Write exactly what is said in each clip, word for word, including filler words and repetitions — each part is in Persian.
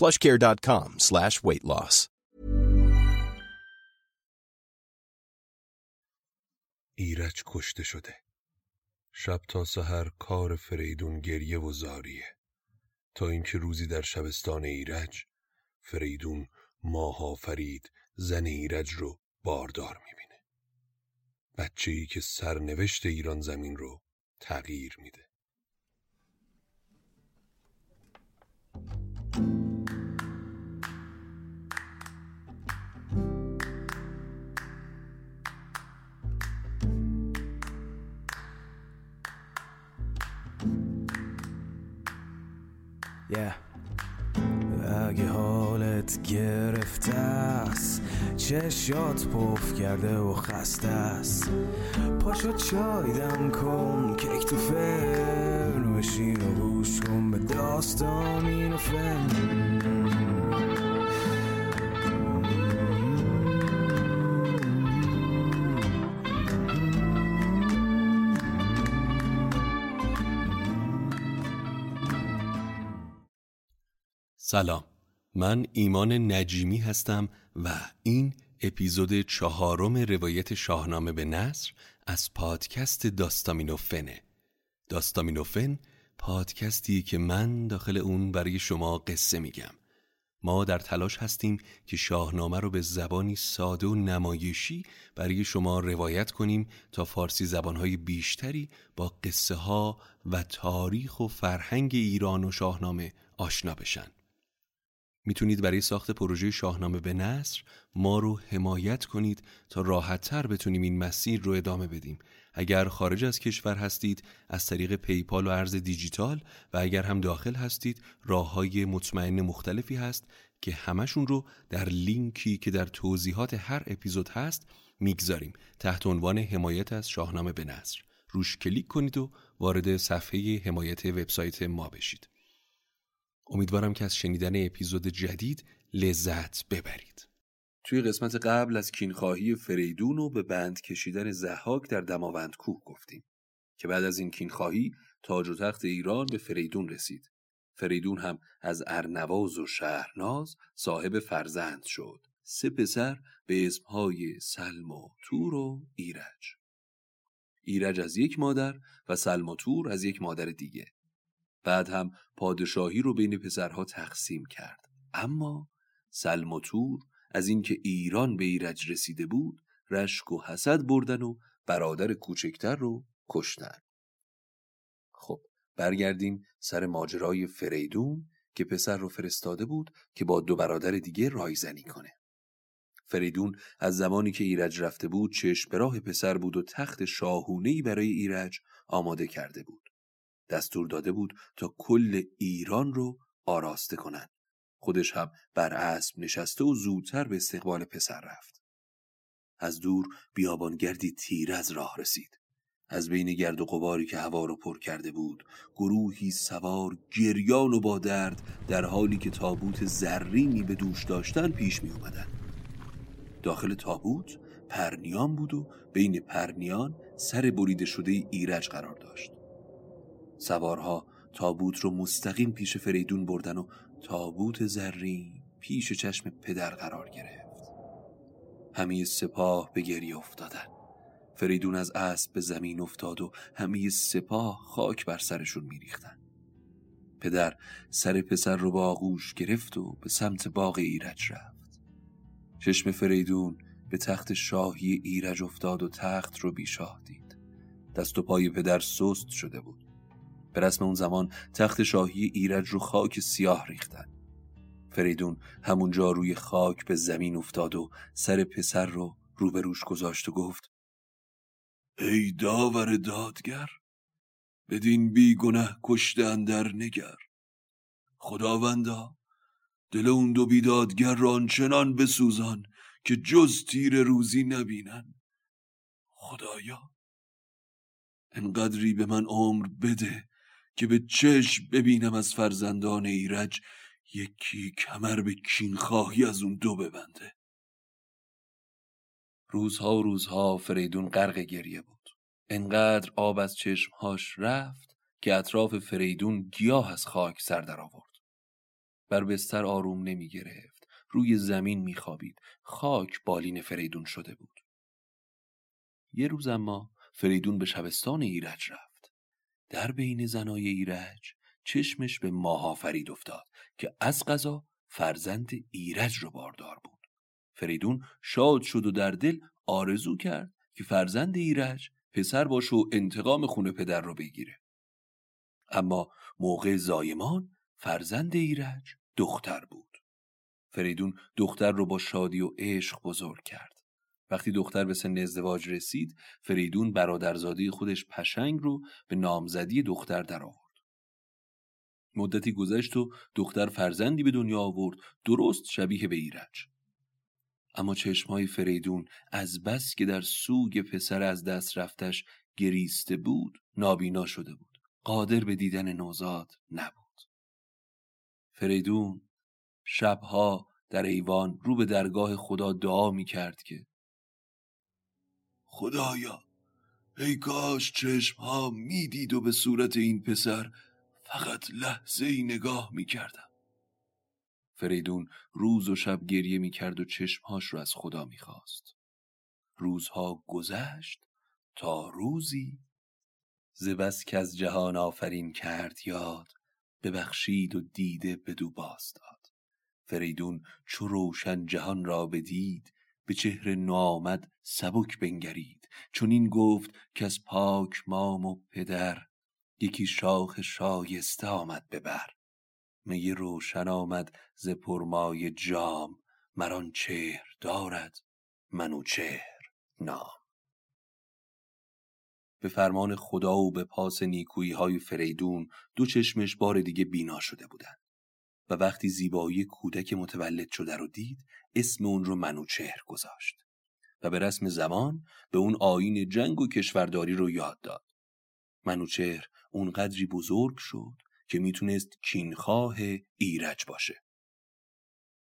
plushcare.com slash weight loss. ایرج کشته شده. شب تا سحر کار فریدون گریه و زاریه، تا اینکه روزی در شبستان ایرج فریدون ماها فرید زن ایرج رو باردار میبینه. بچه‌ای که سرنوشت ایران زمین رو تغییر میده. اگه حالت گرفته است، چشات پف کرده و خسته است، پاشو چای دم کن، کیک تو فرن بشین و گوش کن به داستامینوفن. سلام، من ایمان نجیمی هستم و این اپیزود چهارم روایت شاهنامه به نثر از پادکست داستامینوفنه. داستامینوفن پادکستی که من داخل اون برای شما قصه میگم. ما در تلاش هستیم که شاهنامه رو به زبانی ساده و نمایشی برای شما روایت کنیم تا فارسی زبانهای بیشتری با قصه ها و تاریخ و فرهنگ ایران و شاهنامه آشنا بشن. میتونید برای ساخت پروژه شاهنامه به نثر ما رو حمایت کنید تا راحت‌تر بتونیم این مسیر رو ادامه بدیم. اگر خارج از کشور هستید از طریق پیپال و ارز دیجیتال، و اگر هم داخل هستید راه‌های مطمئن مختلفی هست که همشون رو در لینکی که در توضیحات هر اپیزود هست میگذاریم تحت عنوان حمایت از شاهنامه به نثر. روش کلیک کنید و وارد صفحه حمایت وبسایت ما بشید. امیدوارم که از شنیدن اپیزود جدید لذت ببرید. توی قسمت قبل از کینخواهی فریدون و به بند کشیدن ضحاک در دماوند کوه گفتیم که بعد از این کینخواهی تاج و تخت ایران به فریدون رسید. فریدون هم از ارنواز و شهرناز صاحب فرزند شد، سه پسر به اسمهای سلم و تور و ایرج. ایرج از یک مادر و سلم و تور از یک مادر دیگه. بعد هم پادشاهی رو بین پسرها تقسیم کرد، اما سلم و تور از اینکه ایران به ایرج رسیده بود رشک و حسد بردن و برادر کوچکتر رو کشتن. خب برگردیم سر ماجرای فریدون که پسر رو فرستاده بود که با دو برادر دیگه رایزنی کنه. فریدون از زمانی که ایرج رفته بود چشم به راه پسر بود و تخت شاهونه‌ای برای ایرج آماده کرده بود. دستور داده بود تا کل ایران رو آراسته کنن. خودش هم بر اسب نشسته و زودتر به استقبال پسر رفت. از دور بیابانگردی تیر از راه رسید. از بین گرد و غباری که هوا را پر کرده بود، گروهی سوار، گریان و با درد، در حالی که تابوت زرینی به دوش داشتن پیش می اومدن. داخل تابوت پرنیان بود و بین پرنیان سر بریده شده ایرج قرار داشت. سوارها تابوت رو مستقیم پیش فریدون بردن و تابوت زرین پیش چشم پدر قرار گرفت. همه سپاه به گریه افتادن. فریدون از اسب به زمین افتاد و همه سپاه خاک بر سرشون میریختن. پدر سر پسر رو با آغوش گرفت و به سمت باغ ایرج رفت. چشم فریدون به تخت شاهی ایرج افتاد و تخت رو بیشاه دید. دست و پای پدر سست شده بود. به رسم اون زمان تخت شاهی ایرج رو خاک سیاه ریختن. فریدون همونجا روی خاک به زمین افتاد و سر پسر رو روبروش گذاشت و گفت: ای داور دادگر، بدین بی گنه کشته اندر نگر. خداوندا دل اون دو بیدادگر را آنچنان بسوزان که جز تیر روزی نبینن. خدایا انقدری به من عمر بده که به چشم ببینم از فرزندان ایرج یکی کمر به کینخواهی از اون دو ببنده. روزها و روزها فریدون غرق گریه بود. انقدر آب از چشمهاش رفت که اطراف فریدون گیاه از خاک سر در آورد. بر بستر آروم نمی گرفت. روی زمین می خوابید. خاک بالین فریدون شده بود. یه روز اما فریدون به شبستان ایرج رفت. در بین زنای ایرج چشمش به ماها فرید افتاد که از قضا فرزند ایرج رو باردار بود. فریدون شاد شد و در دل آرزو کرد که فرزند ایرج پسر باشه و انتقام خون پدر رو بگیره. اما موقع زایمان فرزند ایرج دختر بود. فریدون دختر رو با شادی و عشق بزرگ کرد. وقتی دختر به سن ازدواج رسید، فریدون برادرزاده خودش پشنگ رو به نامزدی دختر در آورد. مدتی گذشت و دختر فرزندی به دنیا آورد، درست شبیه به ایرج. اما چشمهای فریدون از بس که در سوگ پسر از دست رفتش گریسته بود، نابینا شده بود. قادر به دیدن نوزاد نبود. فریدون شبها در ایوان رو به درگاه خدا دعا می کرد که خدایا ای کاش چشمها می دید و به صورت این پسر فقط لحظه ای نگاه می کردم. فریدون روز و شب گریه می کرد و چشمهاش رو از خدا می خواست. روزها گذشت تا روزی ز بس که از جهان آفرین کرد یاد، ببخشید و دیده بدو باز داد. فریدون چو روشن جهان را بدید، به چهر نوآمد سبک بنگرید. چون این گفت که از پاک مام و پدر، یکی شاخ شایسته آمد ببر. می روشن آمد ز پرمای جام، مران چهر دارد منوچهر نام. به فرمان خدا و به پاس نیکویی های فریدون دو چشمش بار دیگه بینا شده بودن و وقتی زیبایی کودک متولد شده رو دید، اسم اون رو منوچهر گذاشت و به رسم زمان به اون آیین جنگ و کشورداری رو یاد داد. منوچهر اونقدری بزرگ شد که میتونست کینخواه ایرج باشه.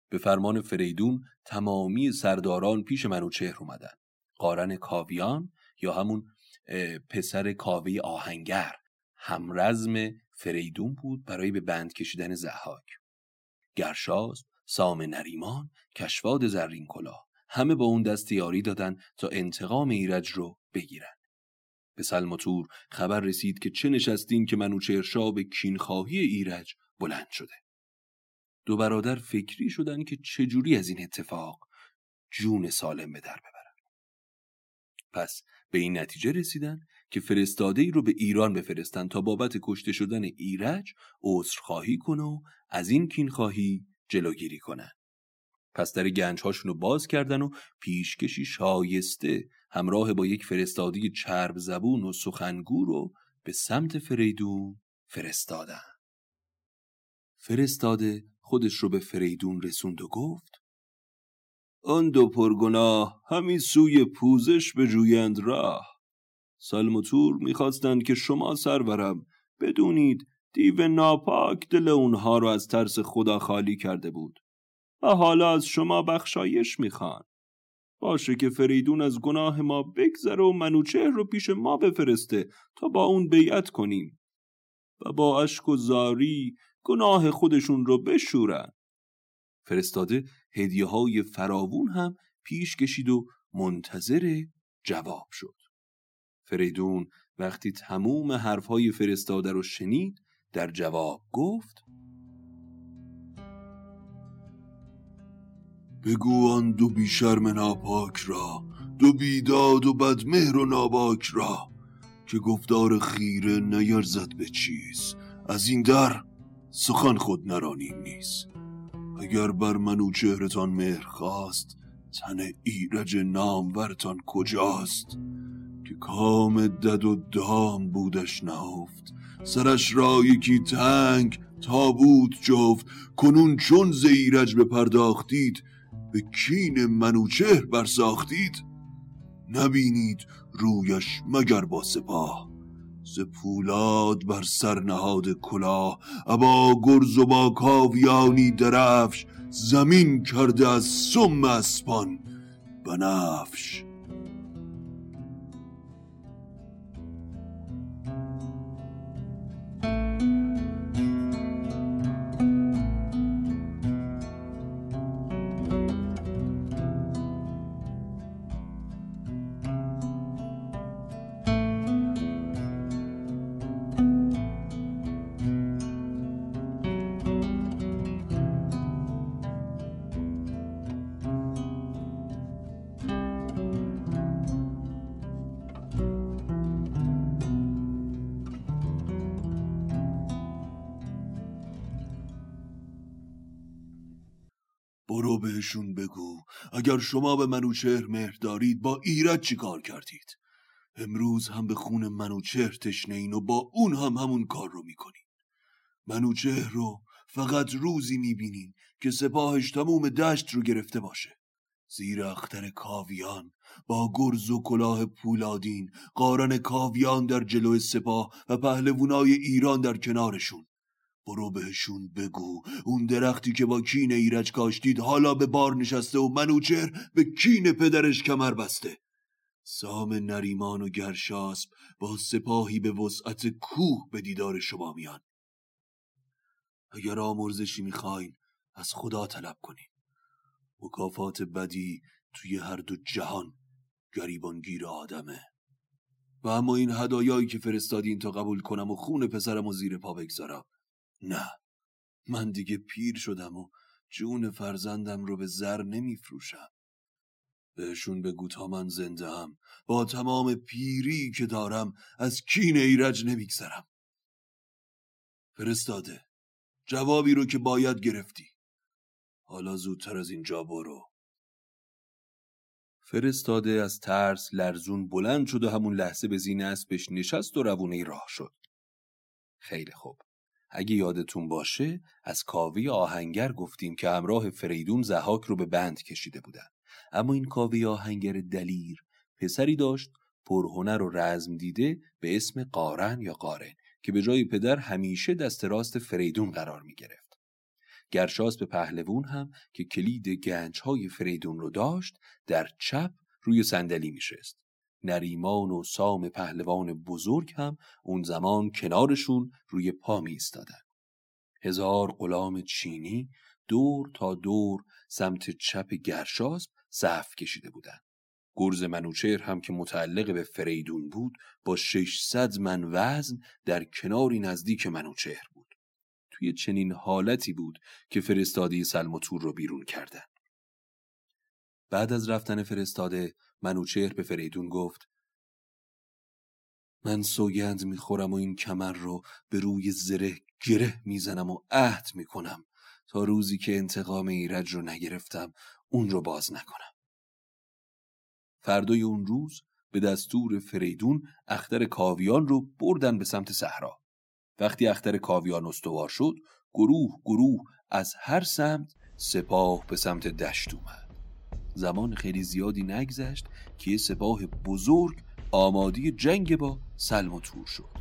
به فرمان فریدون تمامی سرداران پیش منوچهر اومدن. قارن کاویان یا همون پسر کاوه آهنگر همرزم فریدون بود برای به بند کشیدن زهاک. گرشاسپ، سام نریمان، کشواد زرین کلاه همه با اون دست یاری دادن تا انتقام ایرج رو بگیرن. به سلم و تور خبر رسید که چه نشستین که منوچهر شاه به کینخواهی ایرج بلند شده. دو برادر فکری شدن که چجوری از این اتفاق جون سالم به در ببرن. پس به این نتیجه رسیدن که فرستاده‌ای رو به ایران بفرستن تا بابت کشته شدن ایرج عذرخواهی کنه و از این کینخواهی جلوگیری کنن. پس در گنجهاشون رو باز کردن و پیشکشی شایسته همراه با یک فرستادی چرب زبون و سخنگو رو به سمت فریدون فرستادن. فرستاده خودش رو به فریدون رسوند و گفت: آن دو پرگناه همی سوی پوزش بجویند راه. سلم و تور میخواستند که شما سرورم بدونید دیو ناپاک دل اونها رو از ترس خدا خالی کرده بود و حالا از شما بخشایش میخوان. باشه که فریدون از گناه ما بگذره و منوچهر رو پیش ما بفرسته تا با اون بیعت کنیم و با اشک و زاری گناه خودشون رو بشورن. فرستاده هدیه های فراوون هم پیش کشید و منتظر جواب شد. فریدون وقتی تموم حرفهای فرستاده رو شنید در جواب گفت: بگو آن دو بیشرم ناپاک را، دو بیداد و بدمهر و ناباک را که گفتار خیره نیرزد به چیز، از این در سخن خود نرانیم نیست. اگر بر منوچهرتان مهر خواست، تن ایرج نامورتان کجاست؟ که کام دد و دام بودش نهفت، سرش را یکی تنگ تابوت جفت. کنون چون ز ایرج بپرداختید، به کین منوچهر برساختید. نبینید رویش مگر با سپاه، ز پولاد بر سر نهاد کلاه. ابا گرز و با کاویانی درفش، زمین کرده از سم اسپان بنفش. برو بهشون بگو اگر شما به منوچهر مهر دارید، با ایرج چی کار کردید؟ امروز هم به خون منوچهر تشنه این و با اون هم همون کار رو میکنین. منوچهر رو فقط روزی میبینین که سپاهش تموم دشت رو گرفته باشه. زیر اختر کاویان با گرز و کلاه پولادین، قارن کاویان در جلوی سپاه و پهلوانای ایران در کنارشون. برو بهشون بگو اون درختی که با کین ایرج کاشتید حالا به بار نشسته و منوچهر به کین پدرش کمر بسته. سام نریمان و گرشاسپ با سپاهی به وسعت کوه به دیدار شما میان. اگر آمرزشی میخواین از خدا طلب کنین. مکافات بدی توی هر دو جهان گریبانگیر آدمه. و اما این هدایایی که فرستادین تا قبول کنم و خون پسرم و زیر پا بگذارم، نه، من دیگه پیر شدم و جون فرزندم رو به زر نمی فروشم. بهشون بگو تا من زنده ام، با تمام پیری که دارم از کین ایرج نمیگذرم. فرستاده، جوابی رو که باید گرفتی. حالا زودتر از اینجا برو. فرستاده از ترس لرزون بلند شد و همون لحظه به زین اسبش نشست و روونه راه شد. خیلی خوب. اگه یادتون باشه از کاوه آهنگر گفتیم که همراه فریدون زهاک رو به بند کشیده بودن. اما این کاوه آهنگر دلیر پسری داشت پرهنر و رزم دیده به اسم قارن یا قارن که به جای پدر همیشه دست راست فریدون قرار می گرفت. گرشاسپ پهلوون هم که کلید گنجهای فریدون رو داشت در چپ روی صندلی می شست. نریمان و سام پهلوان بزرگ هم اون زمان کنارشون روی پا می ایستادن. هزار غلام چینی دور تا دور سمت چپ گرشاسپ صف کشیده بودن. گرز منوچهر هم که متعلق به فریدون بود با ششصد من وزن در کناری نزدیک منوچهر بود. توی چنین حالتی بود که فرستاده سلم و تور رو بیرون کردن. بعد از رفتن فرستاده منوچهر به فریدون گفت: من سوگند میخورم و این کمر رو به روی زره گره میزنم و عهد میکنم تا روزی که انتقام ایرج رو نگرفتم اون رو باز نکنم. فردای اون روز به دستور فریدون اختر کاویان رو بردن به سمت صحرا. وقتی اختر کاویان استوار شد، گروه گروه از هر سمت سپاه به سمت دشت اومد. زمان خیلی زیادی نگذشت که یه سپاه بزرگ آماده جنگ با سلم و تور شد.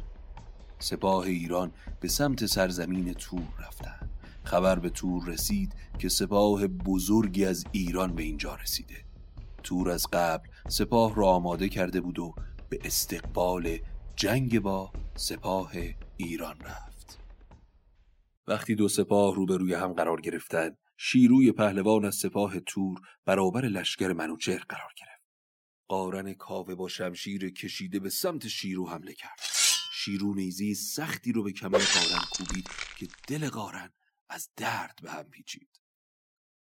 سپاه ایران به سمت سرزمین تور رفتند. خبر به تور رسید که سپاه بزرگی از ایران به اینجا رسیده. تور از قبل سپاه را آماده کرده بود و به استقبال جنگ با سپاه ایران رفت. وقتی دو سپاه روبروی هم قرار گرفتند، شیروی پهلوان از سپاه تور برابر لشکر منوچهر قرار گرفت. قارن کاوه با شمشیر کشیده به سمت شیرو حمله کرد. شیرو نیزی سختی رو به کمر قارن کوبید که دل قارن از درد به هم پیچید.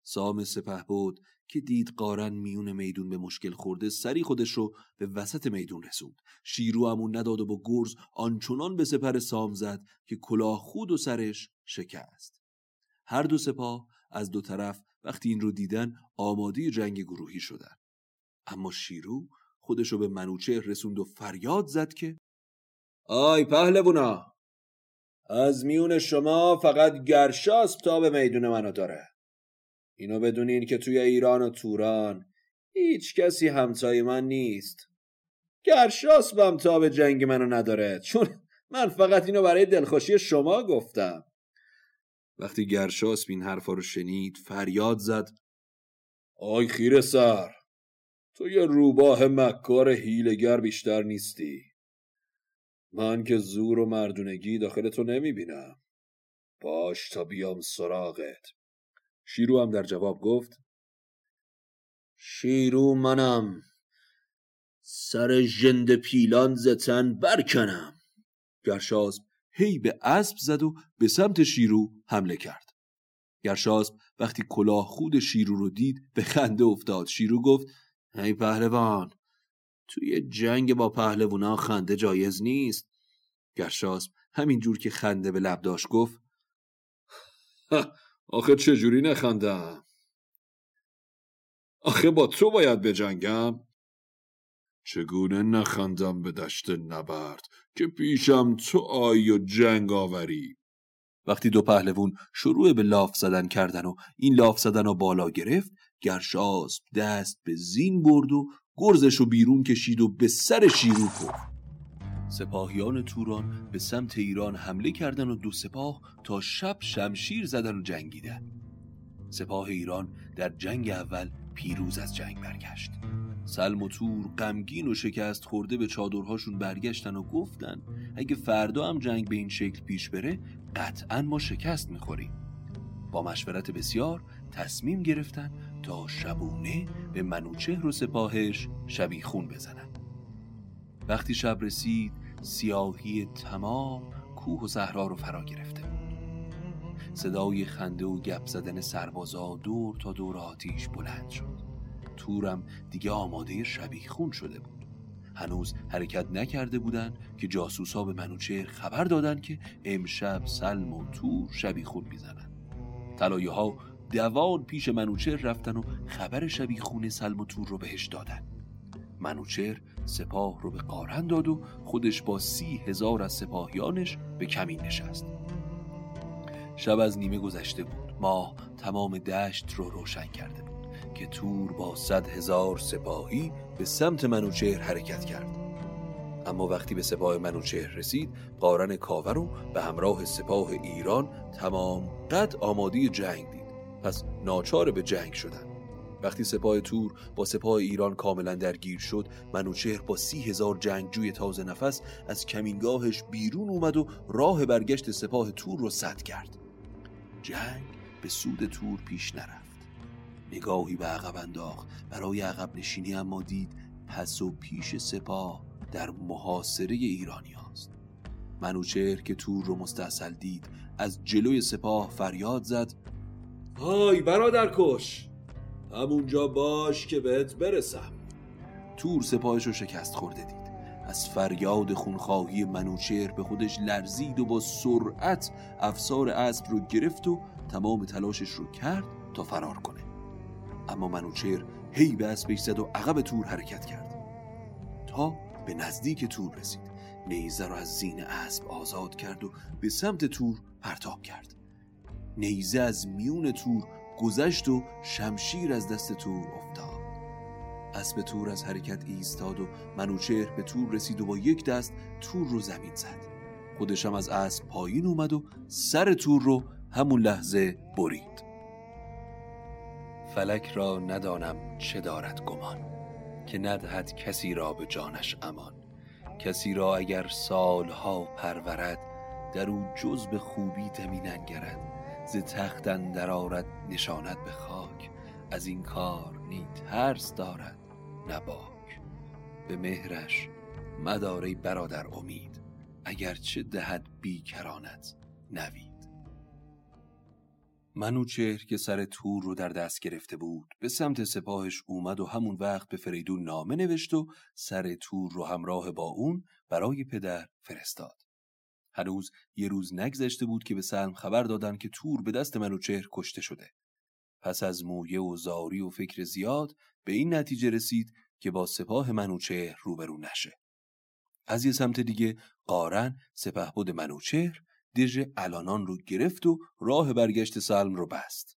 سام سپهبد که دید قارن میون میدون به مشکل خورده، سری خودش رو به وسط میدون رسوند. شیرو همون نداد و با گرز آنچنان به سپر سام زد که کلاه خود و سرش شکست. هر دو سپاه از دو طرف وقتی این رو دیدن آماده جنگ گروهی شدن. اما شیرو خودش رو به منوچهر رسوند و فریاد زد که آی پهلوانا، از میون شما فقط گرشاسپ تا به میدون منو داره. اینو بدونین که توی ایران و توران هیچ کسی همتای من نیست. گرشاسپم تا به جنگ منو نداره، چون من فقط اینو برای دلخوشی شما گفتم. وقتی گرشاسپ این حرفا رو شنید فریاد زد آی خیره سر، تو یه روباه مکار هیلگر بیشتر نیستی. من که زور و مردونگی داخل تو نمیبینم. باش تا بیام سراغت. شیرو هم در جواب گفت شیرو منم، سر ژند پیلان زتن برکنم. گرشاسپ هی به اسب زد و به سمت شیرو حمله کرد. گرشاسپ وقتی کلاه خود شیرو رو دید به خنده افتاد. شیرو گفت هی پهلوان، توی جنگ با پهلوانا خنده جایز نیست. گرشاسپ همین جور که خنده به لب داشت گفت آخه چجوری نخندم؟ آخه با تو باید بجنگم؟ چگونه نخندم به دشت نبرد که پیشم تو آیی و جنگ آوری. وقتی دو پهلوان شروع به لاف زدن کردن و این لاف زدن رو بالا گرفت، گرشاسپ دست به زین برد و گرزش رو بیرون کشید و به سر شیرو کوفت. سپاهیان توران به سمت ایران حمله کردن و دو سپاه تا شب شمشیر زدن و جنگیدن. سپاه ایران در جنگ اول پیروز از جنگ برگشت. سلم و تور غمگین و شکست خورده به چادرهاشون برگشتن و گفتن اگه فردا هم جنگ به این شکل پیش بره قطعاً ما شکست میخوریم. با مشورت بسیار تصمیم گرفتن تا شبونه به منوچهر و سپاهش شبیخون بزنن. وقتی شب رسید سیاهی تمام کوه و صحرا رو فرا گرفته بود. صدای خنده و گپ زدن سربازا دور تا دور آتیش بلند شد. تورم دیگه آماده شبیخون شده بود. هنوز حرکت نکرده بودن که جاسوسا به منوچهر خبر دادن که امشب سلم و تور شبیخون میزنن. طلایه ها دوان پیش منوچهر رفتن و خبر شبیخون سلم و تور رو بهش دادن. منوچهر سپاه رو به قارن داد و خودش با سی هزار از سپاهیانش به کمین نشست. شب از نیمه گذشته بود. ماه تمام دشت رو روشن کرده بود که تور با صد هزار سپاهی به سمت منوچهر حرکت کرد. اما وقتی به سپاه منوچهر رسید، قارن کاوه رو به همراه سپاه ایران تمام قد آماده جنگ دید. پس ناچار به جنگ شدن. وقتی سپاه تور با سپاه ایران کاملا درگیر شد، منوچهر با سی هزار جنگجوی تازه نفس از کمینگاهش بیرون اومد و راه برگشت سپاه تور رو سد کرد. جنگ به سود تور پیش نرفت. نگاهی به عقب انداخت برای عقب نشینی، اما دید پس و پیش سپاه در محاصره ایرانی هاست. منوچهر که تور رو مستاصل دید از جلوی سپاه فریاد زد های برادر کش، همونجا باش که بهت برسم. تور سپاهش رو شکست خورده دید. از فریاد خونخواهی منوچهر به خودش لرزید و با سرعت افسار اسب رو گرفت و تمام تلاشش رو کرد تا فرار کنه. اما منوچهر هی به اسبش زد و عقب تور حرکت کرد تا به نزدیک تور رسید. نیزه رو از زین اسب آزاد کرد و به سمت تور پرتاب کرد. نیزه از میون تور گذشت و شمشیر از دست تور افتاد. اسب تور از حرکت ایستاد و منوچهر به تور رسید و با یک دست تور رو زمین زد. خودش هم از اسب پایین اومد و سر تور رو همون لحظه برید. فلک را ندانم چه دارد گمان، که ندهد کسی را به جانش امان. کسی را اگر سالها پرورد، در او جز به خوبی دمی ننگرد. ز تخت اندر آرد نشاند به خاک، از این کار نی ترس دارد نباک. به مهرش مداری برادر امید، اگرچه دهد بیکرانت نوید. منوچهر که سر تور رو در دست گرفته بود به سمت سپاهش اومد و همون وقت به فریدون نامه نوشت و سر تور رو همراه با اون برای پدر فرستاد. هنوز یه روز نگذشته بود که به سلم خبر دادن که تور به دست منوچهر کشته شده. پس از مویه و زاری و فکر زیاد به این نتیجه رسید که با سپاه منوچهر روبرو نشه. از یه سمت دیگه قارن سپهبد منوچهر دژ الانان رو گرفت و راه برگشت سلم رو بست.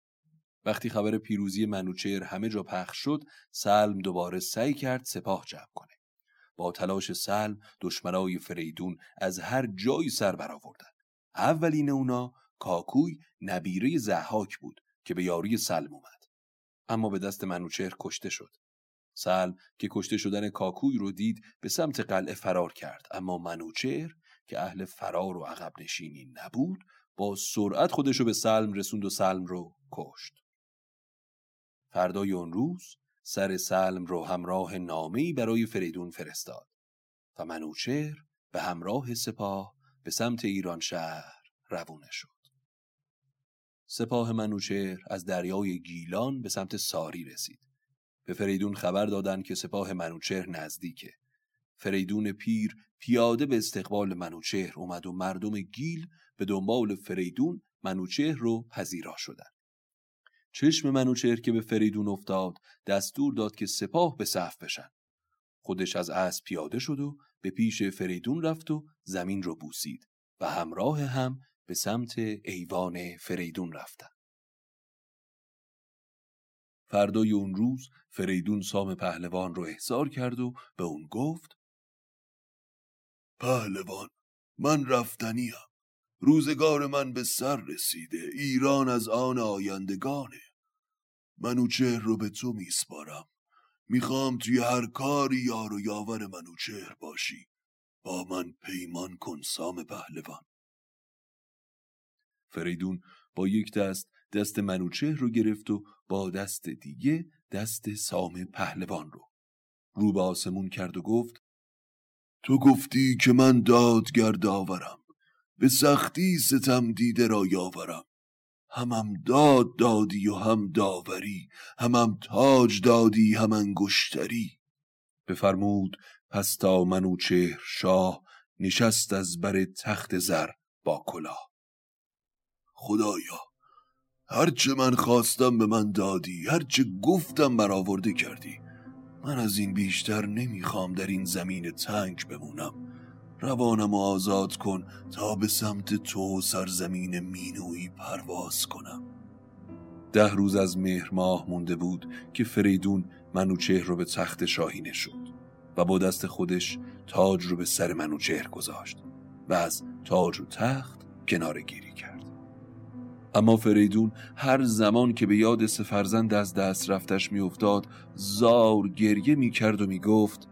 وقتی خبر پیروزی منوچهر همه جا پخش شد، سلم دوباره سعی کرد سپاه جمع کنه. با تلاش سلم دشمنای فریدون از هر جایی سر برآوردن. اولین اونا کاکوی نبیره زحاک بود که به یاری سلم اومد، اما به دست منوچهر کشته شد. سلم که کشته شدن کاکوی رو دید به سمت قلعه فرار کرد، اما منوچهر که اهل فرار و عقب نشینی نبود با سرعت خودشو به سلم رسوند و سلم رو کشت. فردای اون روز سر سلم رو همراه نامه‌ای برای فریدون فرستاد و منوچهر به همراه سپاه به سمت ایران شهر روونه شد. سپاه منوچهر از دریای گیلان به سمت ساری رسید. به فریدون خبر دادند که سپاه منوچهر نزدیکه. فریدون پیر پیاده به استقبال منوچهر اومد و مردم گیل به دنبال فریدون منوچهر رو پذیرا شدند. چشم منوچهر که به فریدون افتاد، دستور داد که سپاه به صف بشن. خودش از اسب پیاده شد و به پیش فریدون رفت و زمین رو بوسید و همراه هم به سمت ایوان فریدون رفتن. فردای اون روز فریدون سام پهلوان رو احضار کرد و به اون گفت: پهلوان، من رفتنیم. روزگار من به سر رسیده. ایران از آن آیندگانه. منوچهر رو به تو میسپارم. میخوام توی هر کاری یار و یاور منوچهر باشی. با من پیمان کن سام پهلوان. فریدون با یک دست دست منوچهر رو گرفت و با دست دیگه دست سام پهلوان رو رو به آسمون کرد و گفت: تو گفتی که من دادگر داورم، به سختی ستم دیده را یاورم. همم داد دادی و هم داوری، همم تاج دادی هم انگشتری. بفرمود پس تا منوچهر شاه، نشست از بر تخت زر با کلاه. خدایا، هرچه من خواستم به من دادی، هرچه گفتم برآورده کردی. من از این بیشتر نمیخوام در این زمین تنگ بمونم. روانم آزاد کن تا به سمت تو سرزمین مینویی پرواز کنم. ده روز از مهر ماه مونده بود که فریدون منوچهر رو به تخت شاهی نشوند و با دست خودش تاج رو به سر منوچهر گذاشت و از تاج و تخت کناره گیری کرد. اما فریدون هر زمان که به یاد سه فرزند از دست رفتش می افتاد، زار گریه می کرد و می گفت: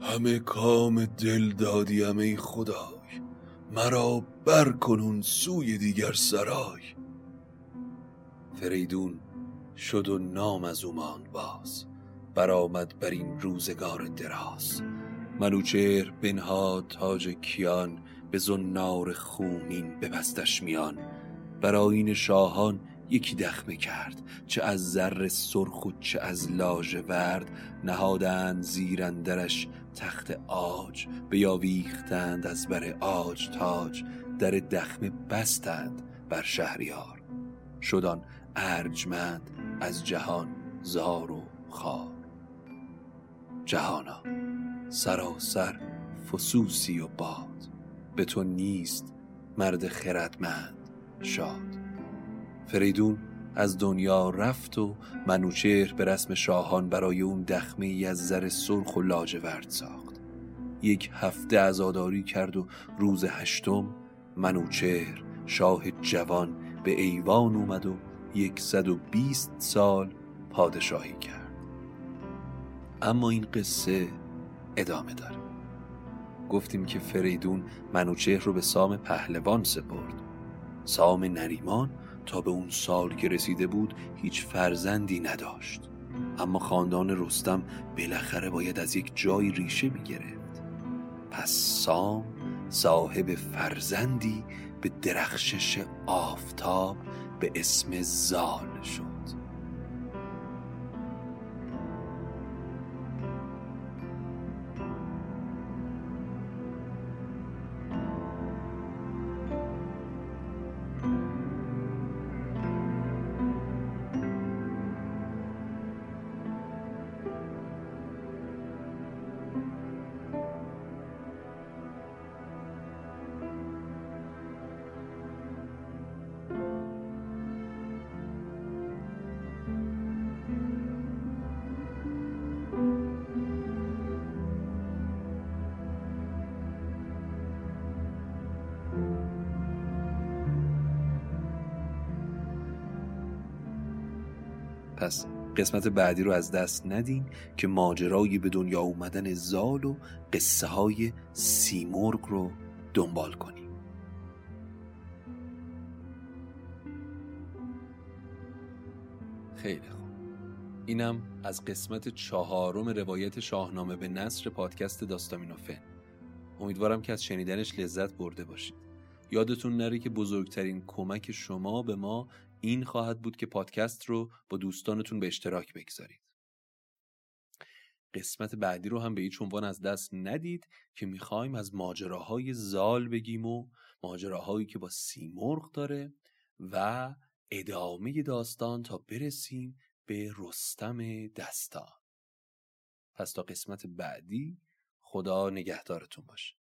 همه کام دل دادی همه خدای، مرا برکنون سوی دیگر سرای. فریدون شد و نام از اومان باز، برآمد بر این روزگار دراز. منوچهر بنهاد تاج کیان، به زنار خونین ببستش میان. برای این شاهان یکی دخمه کرد، چه از زر سرخ و چه از لاژورد. نهادند زیر اندرش تخت عاج، بیاویختند از بر عاج تاج. در دخمه بستند بر شهریار، شدان ارجمند از جهان زار و خوار. جهانا سراسر فسوسی و باد، به تو نیست مرد خردمند شاد. فریدون از دنیا رفت و منوچهر به رسم شاهان برای اون دخمه ای از زر سرخ و لاجورد ساخت. یک هفته عزاداری کرد و روز هشتم منوچهر شاه جوان به ایوان اومد و صد و بیست سال پادشاهی کرد. اما این قصه ادامه داره. گفتیم که فریدون منوچهر رو به سام پهلوان سپرد. سام نریمان تا به اون سال که رسیده بود هیچ فرزندی نداشت، اما خاندان رستم بالاخره باید از یک جای ریشه می‌گرفت. پس سام صاحب فرزندی به درخشش آفتاب به اسم زال شد. پس قسمت بعدی رو از دست ندین که ماجرای به دنیا اومدن زال و قصه های سیمرغ رو دنبال کنیم. خیلی خوب، اینم از قسمت چهارم روایت شاهنامه به نثر پادکست داستامینوفن. امیدوارم که از شنیدنش لذت برده باشید. یادتون نره که بزرگترین کمک شما به ما این خواهد بود که پادکست رو با دوستانتون به اشتراک بگذارید. قسمت بعدی رو هم به هیچ عنوان از دست ندید که میخوایم از ماجراهای زال بگیم و ماجراهایی که با سیمرغ داره و ادامه داستان تا برسیم به رستم دستان. پس تا قسمت بعدی، خدا نگهدارتون باشه.